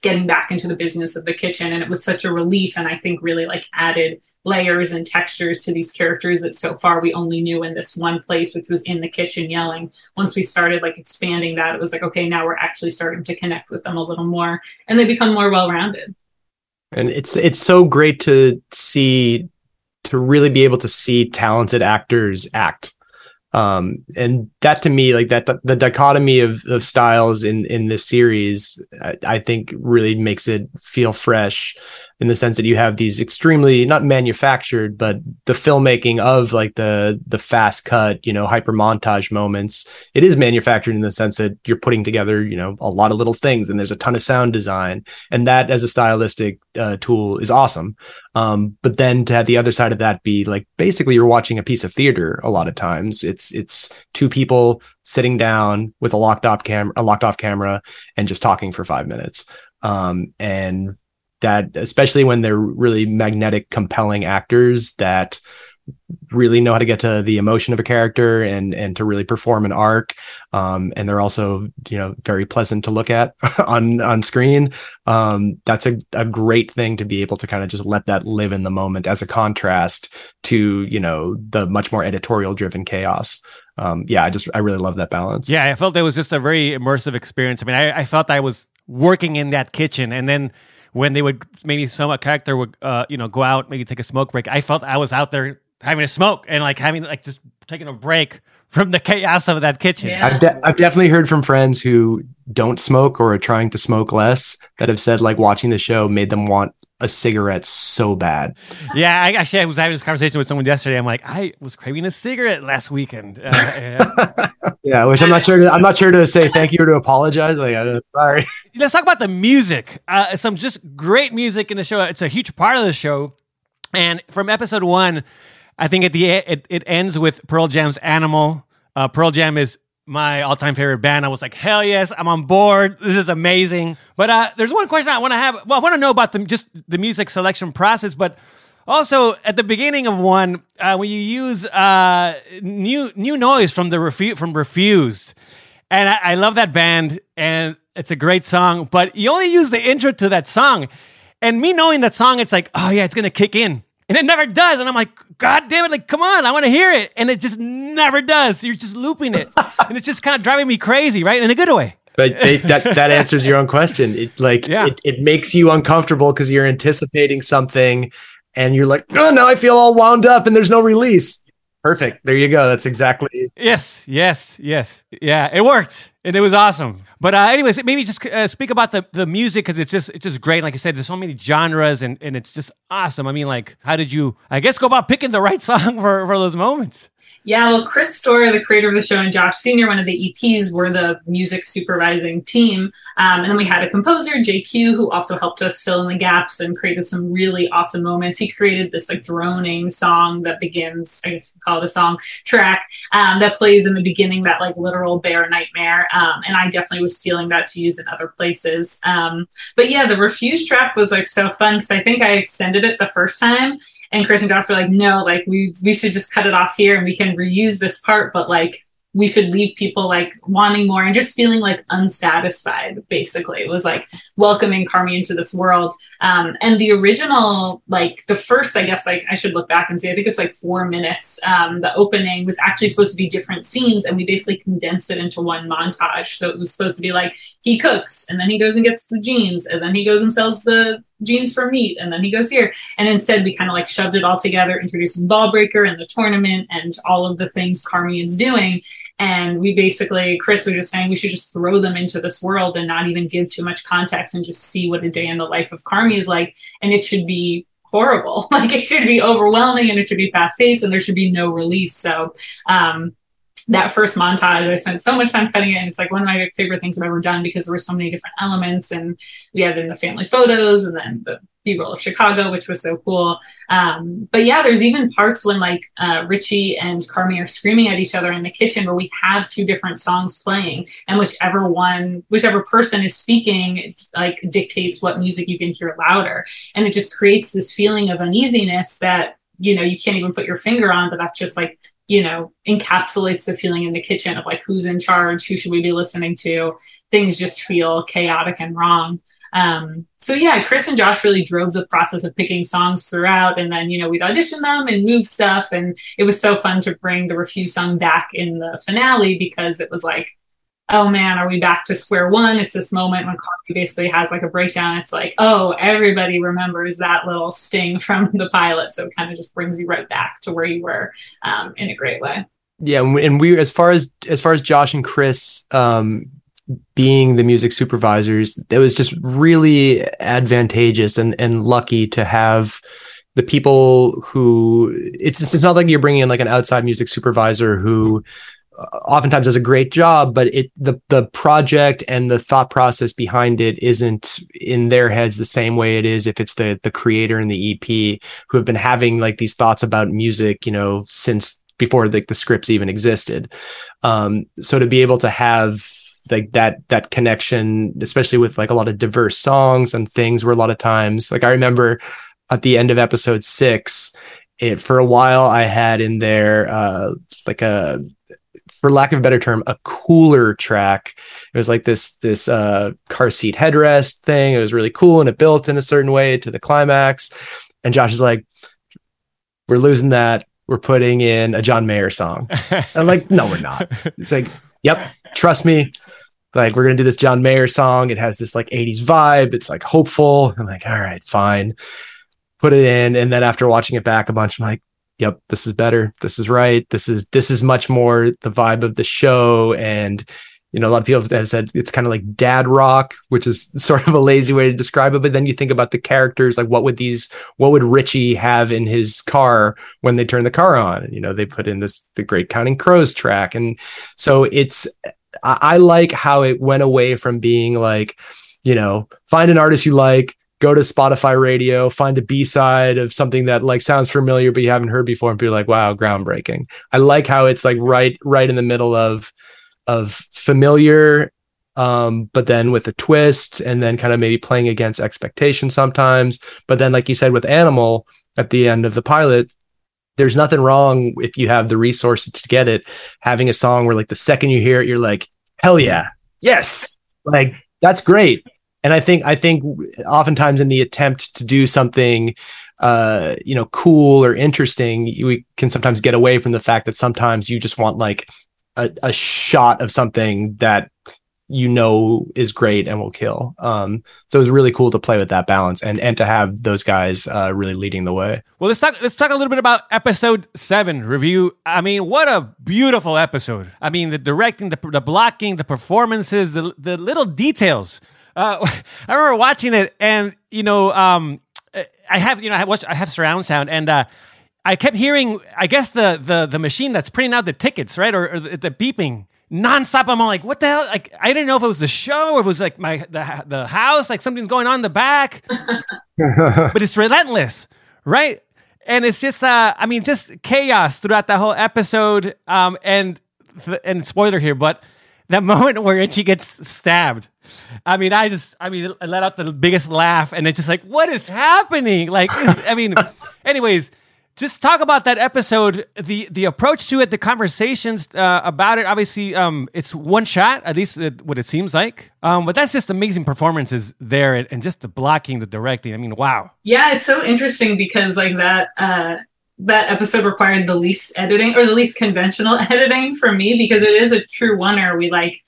getting back into the business of the kitchen. And it was such a relief. And I think really like added layers and textures to these characters that so far we only knew in this one place, which was in the kitchen yelling. Once we started like expanding that, it was like, okay, now we're actually starting to connect with them a little more and they become more well-rounded. And it's, it's so great to see, to really be able to see talented actors act. Um, and that to me, like that, the dichotomy of, of styles in, in this series, I, I think really makes it feel fresh in the sense that you have these extremely not manufactured, but the filmmaking of like the, the fast cut, you know, hyper montage moments. It is manufactured in the sense that you're putting together, you know, a lot of little things and there's a ton of sound design, and that as a stylistic uh, tool is awesome. Um, but then to have the other side of that be like, basically you're watching a piece of theater. A lot of times it's, it's two people sitting down with a locked off camera, a locked off camera and just talking for five minutes. Um, and that, especially when they're really magnetic, compelling actors that really know how to get to the emotion of a character and, and to really perform an arc. Um, and they're also, you know, very pleasant to look at on, on screen. Um, that's a, a great thing to be able to kind of just let that live in the moment as a contrast to, you know, the much more editorial driven chaos. Um, yeah, I just, I really love that balance. Yeah. I felt it was just a very immersive experience. I mean, I, I felt I was working in that kitchen, and then when they would, maybe some a character would, uh, you know, go out, maybe take a smoke break. I felt I was out there having a smoke and like having like just taking a break from the chaos of that kitchen. Yeah. I've, de- I've definitely heard from friends who don't smoke or are trying to smoke less that have said like watching the show made them want a cigarette so bad. Yeah, I, actually, I was having this conversation with someone yesterday. I'm like, I was craving a cigarette last weekend. Uh, yeah. yeah, which I'm not sure. To, I'm not sure to say thank you or to apologize. Like, I'm sorry. Let's talk about the music. Uh, some just great music in the show. It's a huge part of the show, and from episode one. I think at the it, it ends with Pearl Jam's Animal. Uh, Pearl Jam is my all-time favorite band. I was like, hell yes, I'm on board. This is amazing. But uh, there's one question I want to have. Well, I want to know about the, just the music selection process, but also at the beginning of one, uh, when you use uh, new new noise from the refu- from Refused, and I, I love that band, and it's a great song. But you only use the intro to that song, and me knowing that song, it's like, oh yeah, it's gonna kick in. And it never does. And I'm like, God damn it. Like, come on, I want to hear it. And it just never does. You're just looping it. And it's just kind of driving me crazy, right? In a good way. But they, that, that answers your own question. It like, yeah. it, it makes you uncomfortable because you're anticipating something and you're like, oh no, I feel all wound up and there's no release. Perfect. There you go. That's exactly it. Yes, yes, yes. Yeah, it worked. And it was awesome. But uh, anyways, maybe just uh, speak about the, the music because it's just it's just great. Like I said, there's so many genres and, and it's just awesome. I mean, like, how did you, I guess, go about picking the right song for, for those moments? Yeah, well, Chris Storer, the creator of the show, and Josh Senior, one of the E Ps, were the music supervising team. Um, and then we had a composer, J Q, who also helped us fill in the gaps and created some really awesome moments. He created this like droning song that begins, I guess you call it a song, track, um, that plays in the beginning, that like literal bear nightmare. Um, and I definitely was stealing that to use in other places. Um, but yeah, the Refuse track was like so fun because I think I extended it the first time. And Chris and Josh were like, no, like we we should just cut it off here and we can reuse this part. But like we should leave people like wanting more and just feeling like unsatisfied, basically. It was like welcoming Carmy into this world. Um, and the original, like the first, I guess, like I should look back and see, I think it's like four minutes. Um, the opening was actually supposed to be different scenes and we basically condensed it into one montage. So it was supposed to be like he cooks and then he goes and gets the jeans and then he goes and sells the jeans for meat and then he goes here, and instead we kind of like shoved it all together, introducing Ballbreaker and the tournament and all of the things Carmy is doing. And we basically, Chris was just saying we should just throw them into this world and not even give too much context and just see what a day in the life of Carmy is like. And it should be horrible. Like, it should be overwhelming and it should be fast paced and there should be no release. So um, that first montage, I spent so much time cutting it. And it's like one of my favorite things I've ever done because there were so many different elements. And we had in the family photos and then the B-roll of Chicago, which was so cool. Um, but yeah, there's even parts when like uh, Richie and Carmy are screaming at each other in the kitchen where we have two different songs playing and whichever one, whichever person is speaking, like dictates what music you can hear louder. And it just creates this feeling of uneasiness that, you know, you can't even put your finger on, but that's just like, you know, encapsulates the feeling in the kitchen of like, who's in charge? Who should we be listening to? Things just feel chaotic and wrong. Um, so yeah, Chris and Josh really drove the process of picking songs throughout. And then, you know, we'd audition them and move stuff. And it was so fun to bring the refuse song back in the finale because it was like, oh man, are we back to square one? It's this moment when Carmy basically has like a breakdown. It's like, oh, everybody remembers that little sting from the pilot. So it kind of just brings you right back to where you were, um, in a great way. Yeah. And we, as far as, as far as Josh and Chris, um, being the music supervisors, it was just really advantageous and, and lucky to have the people who it's, it's not like you're bringing in like an outside music supervisor who oftentimes does a great job, but it, the, the project and the thought process behind it isn't in their heads the same way it is if it's the, the creator and the E P who have been having like these thoughts about music, you know, since before like the scripts even existed. Um, so to be able to have like that, that connection, especially with like a lot of diverse songs and things where a lot of times, like I remember at the end of episode six, it, for a while I had in there, uh, like a, for lack of a better term, a cooler track. It was like this, this, uh, car seat headrest thing. It was really cool. And it built in a certain way to the climax. And Josh is like, we're losing that. We're putting in a John Mayer song. I'm like, no, we're not. It's like, yep. Trust me. Like, we're going to do this John Mayer song. It has this like eighties vibe. It's like hopeful. I'm like, all right, fine. Put it in. And then after watching it back a bunch, I'm like, yep, this is better. This is right. This is, this is much more the vibe of the show. And, you know, a lot of people have said it's kind of like dad rock, which is sort of a lazy way to describe it. But then you think about the characters, like what would these, what would Richie have in his car when they turn the car on? You know, they put in this, the Great Counting Crows track. And so it's, I like how it went away from being like, you know, find an artist you like, go to Spotify radio, find a B-side of something that like sounds familiar, but you haven't heard before and be like, wow, groundbreaking. I like how it's like right, right in the middle of, of familiar, um, but then with a twist and then kind of maybe playing against expectation sometimes. But then, like you said, with Animal at the end of the pilot, there's nothing wrong if you have the resources to get it, having a song where like the second you hear it, you're like, hell yeah. Yes. Like, that's great. And I think, I think oftentimes in the attempt to do something, uh, you know, cool or interesting, we can sometimes get away from the fact that sometimes you just want like a, a shot of something that, you know, is great and will kill. Um, so it was really cool to play with that balance and, and to have those guys uh, really leading the way. Well, let's talk, let's talk a little bit about episode seven review. I mean, what a beautiful episode. I mean, the directing, the, the blocking, the performances, the, the little details. Uh, I remember watching it and, you know, um, I have, you know, I watched, I have surround sound and, uh, I kept hearing, I guess the, the, the machine that's printing out the tickets, right. Or, or the, the beeping. Nonstop, I'm all like, what the hell? Like, I didn't know if it was the show or if it was like my the, the house, like something's going on in the back. But it's relentless, right? And it's just, uh, I mean, just chaos throughout that whole episode. Um, and th- and spoiler here, but that moment where Richie gets stabbed, I mean, I just, I mean, I let out the biggest laugh, and it's just like, what is happening? Like, I mean, anyways. Just talk about that episode, the the approach to it, the conversations uh, about it. Obviously, um, it's one shot, at least it, what it seems like. Um, but that's just amazing performances there, and, and just the blocking, the directing. I mean, wow. Yeah, it's so interesting because like that uh, that episode required the least editing or the least conventional editing for me because it is a true oneer. We like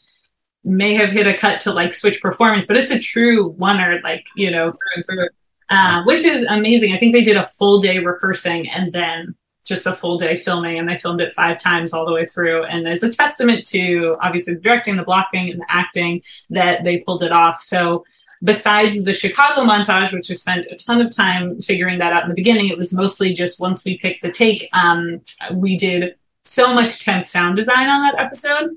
may have hit a cut to like switch performance, but it's a true oneer, like, you know, through and through. Uh, which is amazing. I think they did a full day rehearsing and then just a full day filming, and I filmed it five times all the way through. And it's a testament to obviously the directing, the blocking, and the acting that they pulled it off. So besides the Chicago montage, which we spent a ton of time figuring that out in the beginning, it was mostly just once we picked the take, um, we did so much temp sound design on that episode,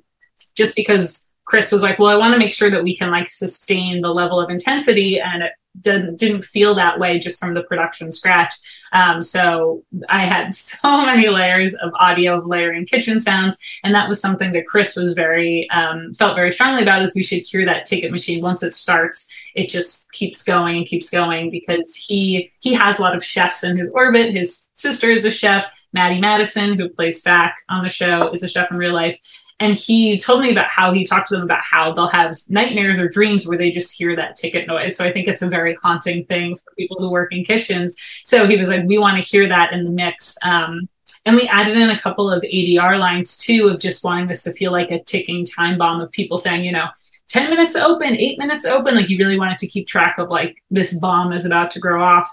just because Chris was like, well, I want to make sure that we can like sustain the level of intensity, and it didn't, didn't feel that way just from the production scratch. Um, so I had so many layers of audio, of layering kitchen sounds, and that was something that Chris was very, um, felt very strongly about, is we should hear that ticket machine. Once it starts, it just keeps going and keeps going, because he he has a lot of chefs in his orbit. His sister is a chef. Maddie Madison, who plays Back on the show, is a chef in real life. And he told me about how he talked to them about how they'll have nightmares or dreams where they just hear that ticket noise. So I think it's a very haunting thing for people who work in kitchens. So he was like, we want to hear that in the mix. Um, and we added in a couple of A D R lines too, of just wanting this to feel like a ticking time bomb of people saying, you know, ten minutes open, eight minutes open. Like, you really wanted to keep track of like, this bomb is about to grow off,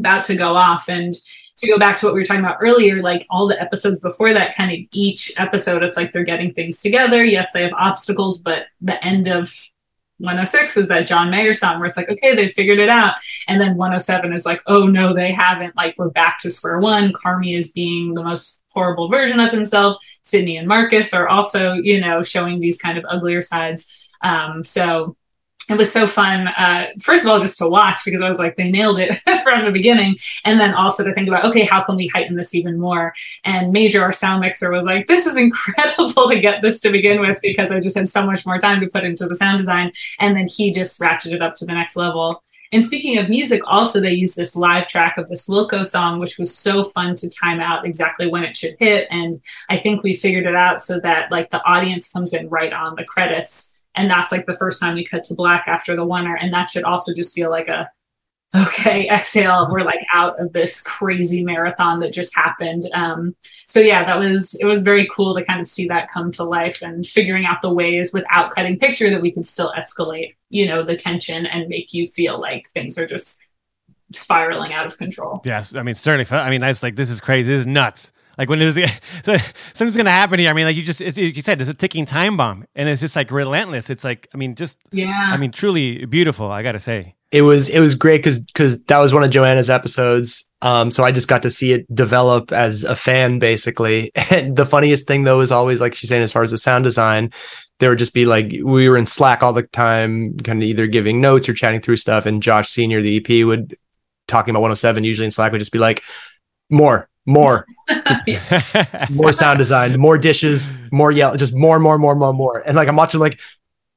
about to go off. And to go back to what we were talking about earlier, like all the episodes before that, kind of each episode, it's like they're getting things together. Yes, they have obstacles, but the end of one oh six is that John Mayer song where it's like, okay, they figured it out. And then one oh seven is like, oh no, they haven't. Like, we're back to square one. Carmy is being the most horrible version of himself. Sydney and Marcus are also, you know, showing these kind of uglier sides. Um, so it was so fun, uh, first of all, just to watch, because I was like, they nailed it from the beginning. And then also to think about, okay, how can we heighten this even more? And Major, our sound mixer, was like, this is incredible to get this to begin with, because I just had so much more time to put into the sound design. And then he just ratcheted it up to the next level. And speaking of music, also, they used this live track of this Wilco song, which was so fun to time out exactly when it should hit. And I think we figured it out so that like the audience comes in right on the credits. And that's like the first time we cut to black after the oneer. And that should also just feel like a, okay, exhale. We're like out of this crazy marathon that just happened. Um, so yeah, that was, it was very cool to kind of see that come to life, and figuring out the ways without cutting picture that we could still escalate, you know, the tension and make you feel like things are just spiraling out of control. Yes. I mean, certainly. I mean, I was like, this is crazy. This is nuts. Like, when is so something's gonna happen here? I mean, like you just it's, you said, it's a ticking time bomb, and it's just like relentless. It's like, I mean, just yeah. I mean, truly beautiful. I gotta say, it was it was great because because that was one of Joanna's episodes. Um, so I just got to see it develop as a fan, basically. And the funniest thing though is always, like she's saying, as far as the sound design, there would just be like, we were in Slack all the time, kind of either giving notes or chatting through stuff, and Josh Senior, the E P, would talking about one oh seven usually in Slack, would just be like, more. More, more sound design, more dishes, more yell, just more, more, more, more, more. And like, I'm watching like,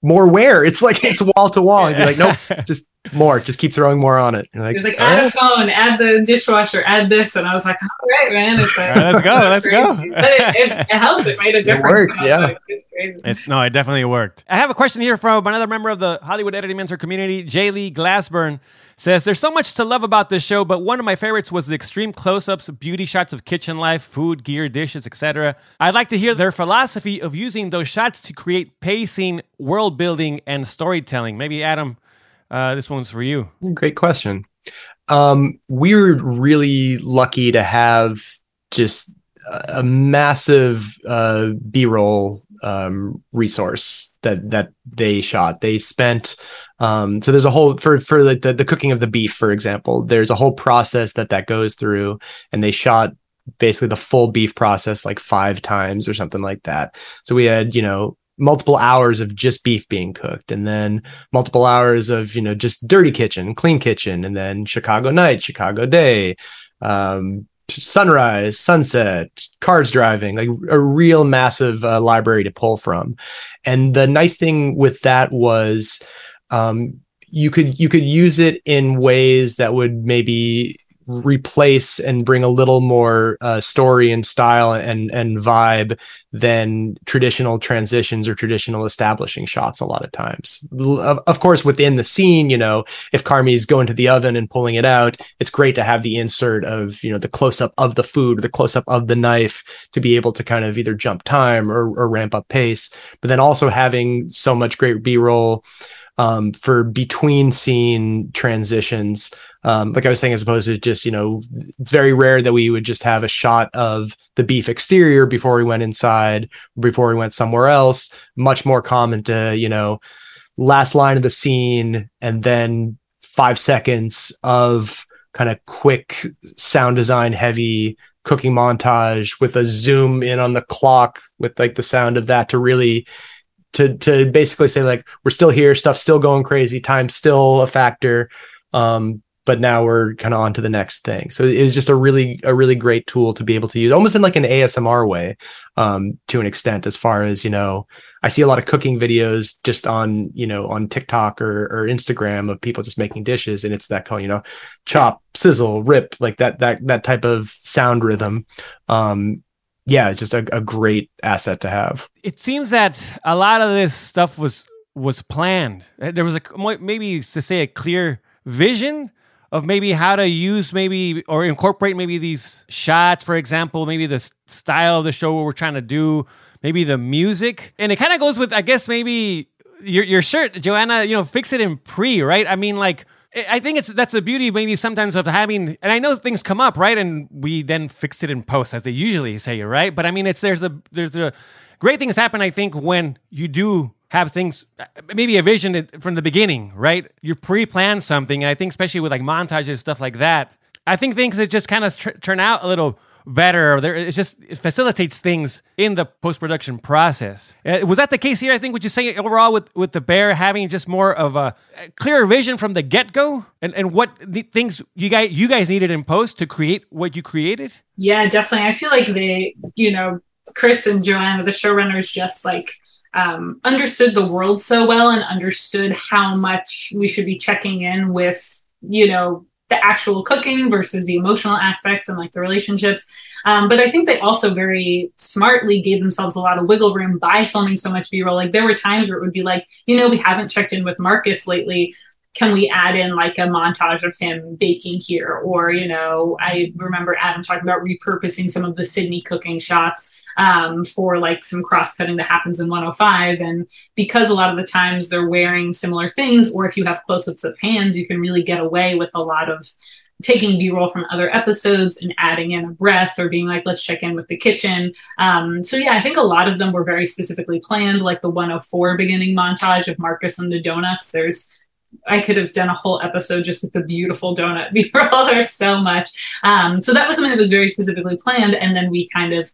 more where? It's like, it's wall to wall. And you're like, nope, just more. Just keep throwing more on it. And like, it was like, add a phone, add the dishwasher, add this. And I was like, all right, man. It's like, right, let's go, let's crazy. go. But it, it, it helped. It made a difference. It worked, yeah. Like, it's crazy. It's, no, it definitely worked. I have a question here from another member of the Hollywood Editing Mentor community, Jay Lee Glassburn. Says, there's so much to love about this show, but one of my favorites was the extreme close-ups, beauty shots of kitchen life, food, gear, dishes, et cetera. I'd like to hear their philosophy of using those shots to create pacing, world building, and storytelling. Maybe, Adam, uh, this one's for you. Great question. Um, we're really lucky to have just a massive uh, B-roll um, resource that that they shot. They spent... Um, so there's a whole, for, for like the, the cooking of the beef, for example, there's a whole process that that goes through, and they shot basically the full beef process like five times or something like that. So we had, you know, multiple hours of just beef being cooked, and then multiple hours of, you know, just dirty kitchen, clean kitchen, and then Chicago night, Chicago day, um, sunrise, sunset, cars driving, like a real massive uh, library to pull from. And the nice thing with that was, Um, you could you could use it in ways that would maybe replace and bring a little more uh, story and style and and vibe than traditional transitions or traditional establishing shots. A lot of times, of, of course, within the scene, you know, if Carmy's going to the oven and pulling it out, it's great to have the insert of, you know, the close up of the food, or the close up of the knife, to be able to kind of either jump time or, or ramp up pace. But then also having so much great B-roll. Um, for between scene transitions, um, like I was saying, as opposed to just, you know, it's very rare that we would just have a shot of the beef exterior before we went inside, before we went somewhere else. Much more common to, you know, last line of the scene and then five seconds of kind of quick sound design heavy cooking montage with a zoom in on the clock with like the sound of that to really to to basically say like, we're still here, stuff's still going crazy, time's still a factor, um but now we're kind of on to the next thing. So it was just a really a really great tool to be able to use almost in like an A S M R way, um to an extent, as far as, you know, I see a lot of cooking videos just on, you know, on TikTok or, or Instagram of people just making dishes. And it's that call, you know, chop, sizzle, rip, like that, that, that type of sound rhythm. Um, yeah, it's just a, a great asset to have. It seems that a lot of this stuff was, was planned. There was a, maybe to say a clear vision of maybe how to use maybe or incorporate maybe these shots, for example, maybe the style of the show, what we're trying to do, maybe the music. And it kind of goes with, I guess, maybe your your shirt, Joanna, you know, fix it in pre, right? I mean, like, I think it's that's the beauty maybe sometimes of having, and I know things come up, right? And we then fix it in post, as they usually say, right? But I mean, it's there's a there's a great things happen, I think, when you do have things, maybe a vision from the beginning, right? You pre-plan something. And I think especially with like montages, stuff like that, I think things that just kind of tr- turn out a little better. Or there, it just it facilitates things in the post-production process. Uh, was that the case here? I think, would you say overall with, with The Bear having just more of a clearer vision from the get-go and, and what the things you guys, you guys needed in post to create what you created? Yeah, definitely. I feel like they, you know, Chris and Joanna, the showrunners, just like, um, understood the world so well and understood how much we should be checking in with, you know, the actual cooking versus the emotional aspects and like the relationships. Um, but I think they also very smartly gave themselves a lot of wiggle room by filming so much B-roll. Like there were times where it would be like, you know, we haven't checked in with Marcus lately. Can we add in like a montage of him baking here? Or, you know, I remember Adam talking about repurposing some of the Sydney cooking shots um, for like some cross-cutting that happens in one oh five. And because a lot of the times they're wearing similar things, or if you have close-ups of hands, you can really get away with a lot of taking B-roll from other episodes and adding in a breath or being like, let's check in with the kitchen. Um, so yeah, I think a lot of them were very specifically planned, like the one oh four beginning montage of Marcus and the donuts. There's I could have done a whole episode just with the beautiful donut B-roll. There's so much. Um, so that was something that was very specifically planned. And then we kind of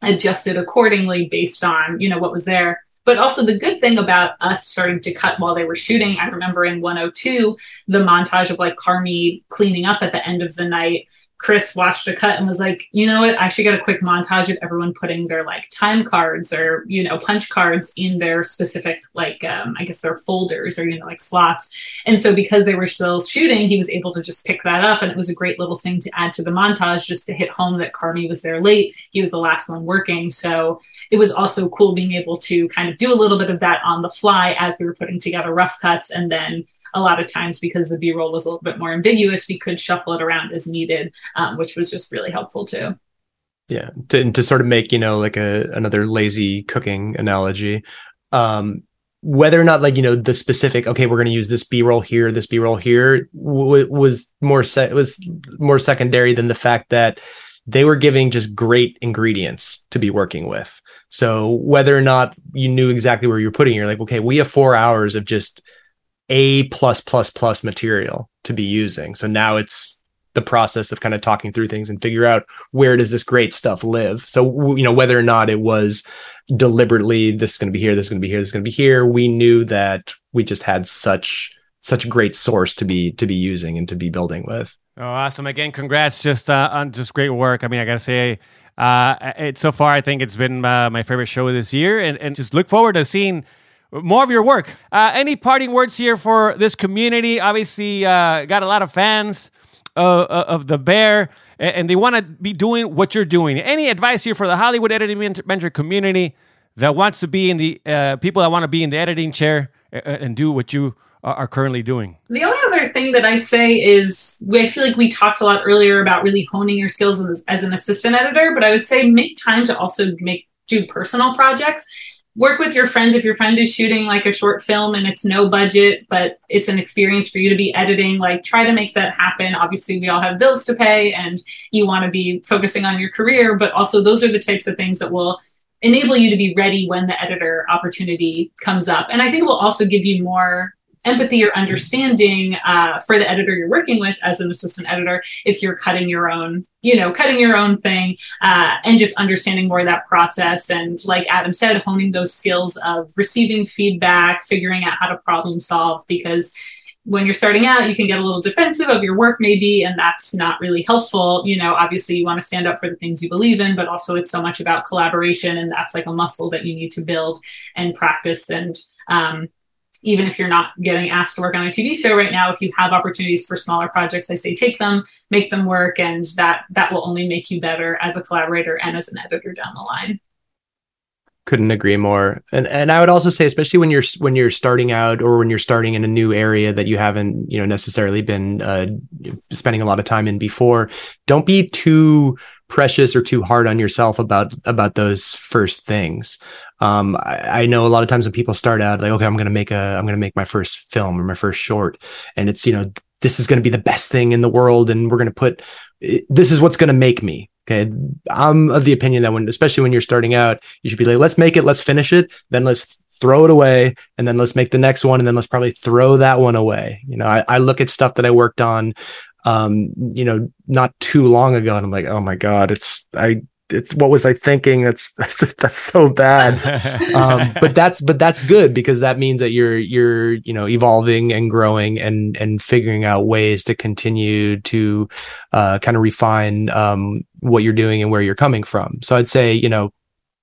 adjusted accordingly based on, you know, what was there. But also the good thing about us starting to cut while they were shooting, I remember in one oh two, the montage of like Carmy cleaning up at the end of the night, Chris watched a cut and was like, you know what, I should get a quick montage of everyone putting their like time cards or, you know, punch cards in their specific, like, um, I guess their folders or, you know, like slots. And so because they were still shooting, he was able to just pick that up. And it was a great little thing to add to the montage just to hit home that Carmy was there late. He was the last one working. So it was also cool being able to kind of do a little bit of that on the fly as we were putting together rough cuts. And then a lot of times because the B-roll was a little bit more ambiguous, we could shuffle it around as needed, um, which was just really helpful too. Yeah. To, to sort of make, you know, like a, another lazy cooking analogy, um, whether or not like, you know, the specific, okay, we're going to use this B-roll here, this B-roll here w- was more se- was more secondary than the fact that they were giving just great ingredients to be working with. So whether or not you knew exactly where you're putting, you're like, okay, we have four hours of just A plus plus plus material to be using. So now it's the process of kind of talking through things and figure out where does this great stuff live. So, you know, whether or not it was deliberately, this is going to be here, this is going to be here, this is going to be here. We knew that we just had such, such a great source to be, to be using and to be building with. Oh, awesome. Again, congrats. Just, uh, on just great work. I mean, I gotta say, uh, it, so far, I think it's been uh, my favorite show this year, and, and just look forward to seeing more of your work. Uh, any parting words here for this community? Obviously, uh, got a lot of fans uh, of The Bear, and, and they want to be doing what you're doing. Any advice here for the Hollywood Editing Mentor community that wants to be in the uh, people that want to be in the editing chair and, and do what you are currently doing? The only other thing that I'd say is, I feel like we talked a lot earlier about really honing your skills as, as an assistant editor, but I would say make time to also make do personal projects. work with your friends. If your friend is shooting like a short film and it's no budget, but it's an experience for you to be editing, like try to make that happen. Obviously we all have bills to pay and you want to be focusing on your career, but also those are the types of things that will enable you to be ready when the editor opportunity comes up. And I think it will also give you more empathy or understanding uh, for the editor you're working with as an assistant editor, if you're cutting your own, you know, cutting your own thing uh, and just understanding more of that process. And like Adam said, honing those skills of receiving feedback, figuring out how to problem solve, because when you're starting out, you can get a little defensive of your work maybe, and that's not really helpful. You know, obviously you want to stand up for the things you believe in, but also it's so much about collaboration, and that's like a muscle that you need to build and practice. And, um, even if you're not getting asked to work on a T V show right now, if you have opportunities for smaller projects, I say take them, make them work, and that that will only make you better as a collaborator and as an editor down the line. Couldn't agree more. And and I would also say, especially when you're when you're starting out, or when you're starting in a new area that you haven't, you know, necessarily been uh, spending a lot of time in before, don't be too precious or too hard on yourself about about those first things. Um, I, I know a lot of times when people start out, like, okay, I'm gonna make a, I'm gonna make my first film or my first short, and it's, you know, this is gonna be the best thing in the world, and we're gonna put, this is what's gonna make me. Okay, I'm of the opinion that when, especially when you're starting out, you should be like, let's make it, let's finish it, then let's throw it away, and then let's make the next one, and then let's probably throw that one away. You know, I, I look at stuff that I worked on, um, you know, not too long ago, and I'm like, oh my god, it's I. It's what was I thinking? That's that's, that's so bad. Um, but that's but that's good, because that means that you're you're you know evolving and growing and and figuring out ways to continue to uh, kind of refine um, what you're doing and where you're coming from. So I'd say, you know,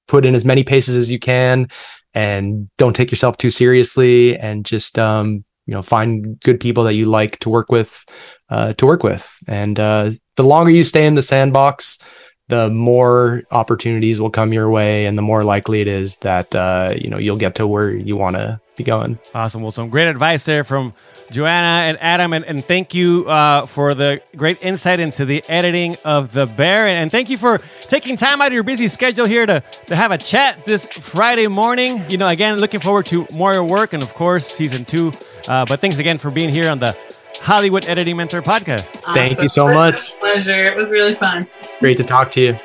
put in as many paces as you can, and don't take yourself too seriously, and just um, you know find good people that you like to work with, uh, to work with. And uh, the longer you stay in the sandbox, the more opportunities will come your way, and the more likely it is that uh, you know you'll get to where you want to be going. Awesome. Well, some great advice there from Joanna and Adam, and, and thank you uh, for the great insight into the editing of The Bear, and, and thank you for taking time out of your busy schedule here to, to have a chat this Friday morning. You know, again, looking forward to more of your work, and of course, season two. Uh, but thanks again for being here on the Hollywood Editing Mentor Podcast. Awesome. Thank you so much. Pleasure. It was really fun. Great to talk to you.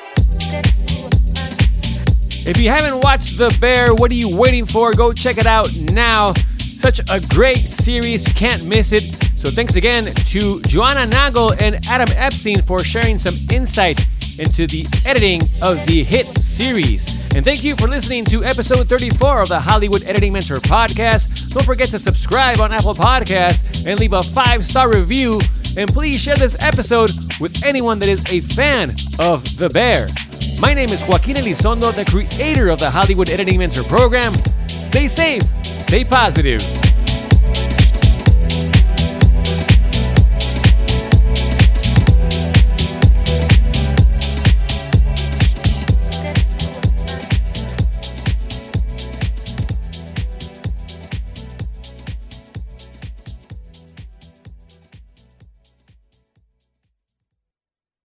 If you haven't watched The Bear, what are you waiting for? Go check it out now. Such a great series. You can't miss it. So thanks again to Joanna Nagel and Adam Epstein for sharing some insight into the editing of the hit series. And thank you for listening to episode thirty-four of the Hollywood Editing Mentor Podcast. Don't forget to subscribe on Apple Podcasts and leave a five-star review. And please share this episode with anyone that is a fan of The Bear. My name is Joaquin Elizondo, the creator of the Hollywood Editing Mentor Program. Stay safe, stay positive.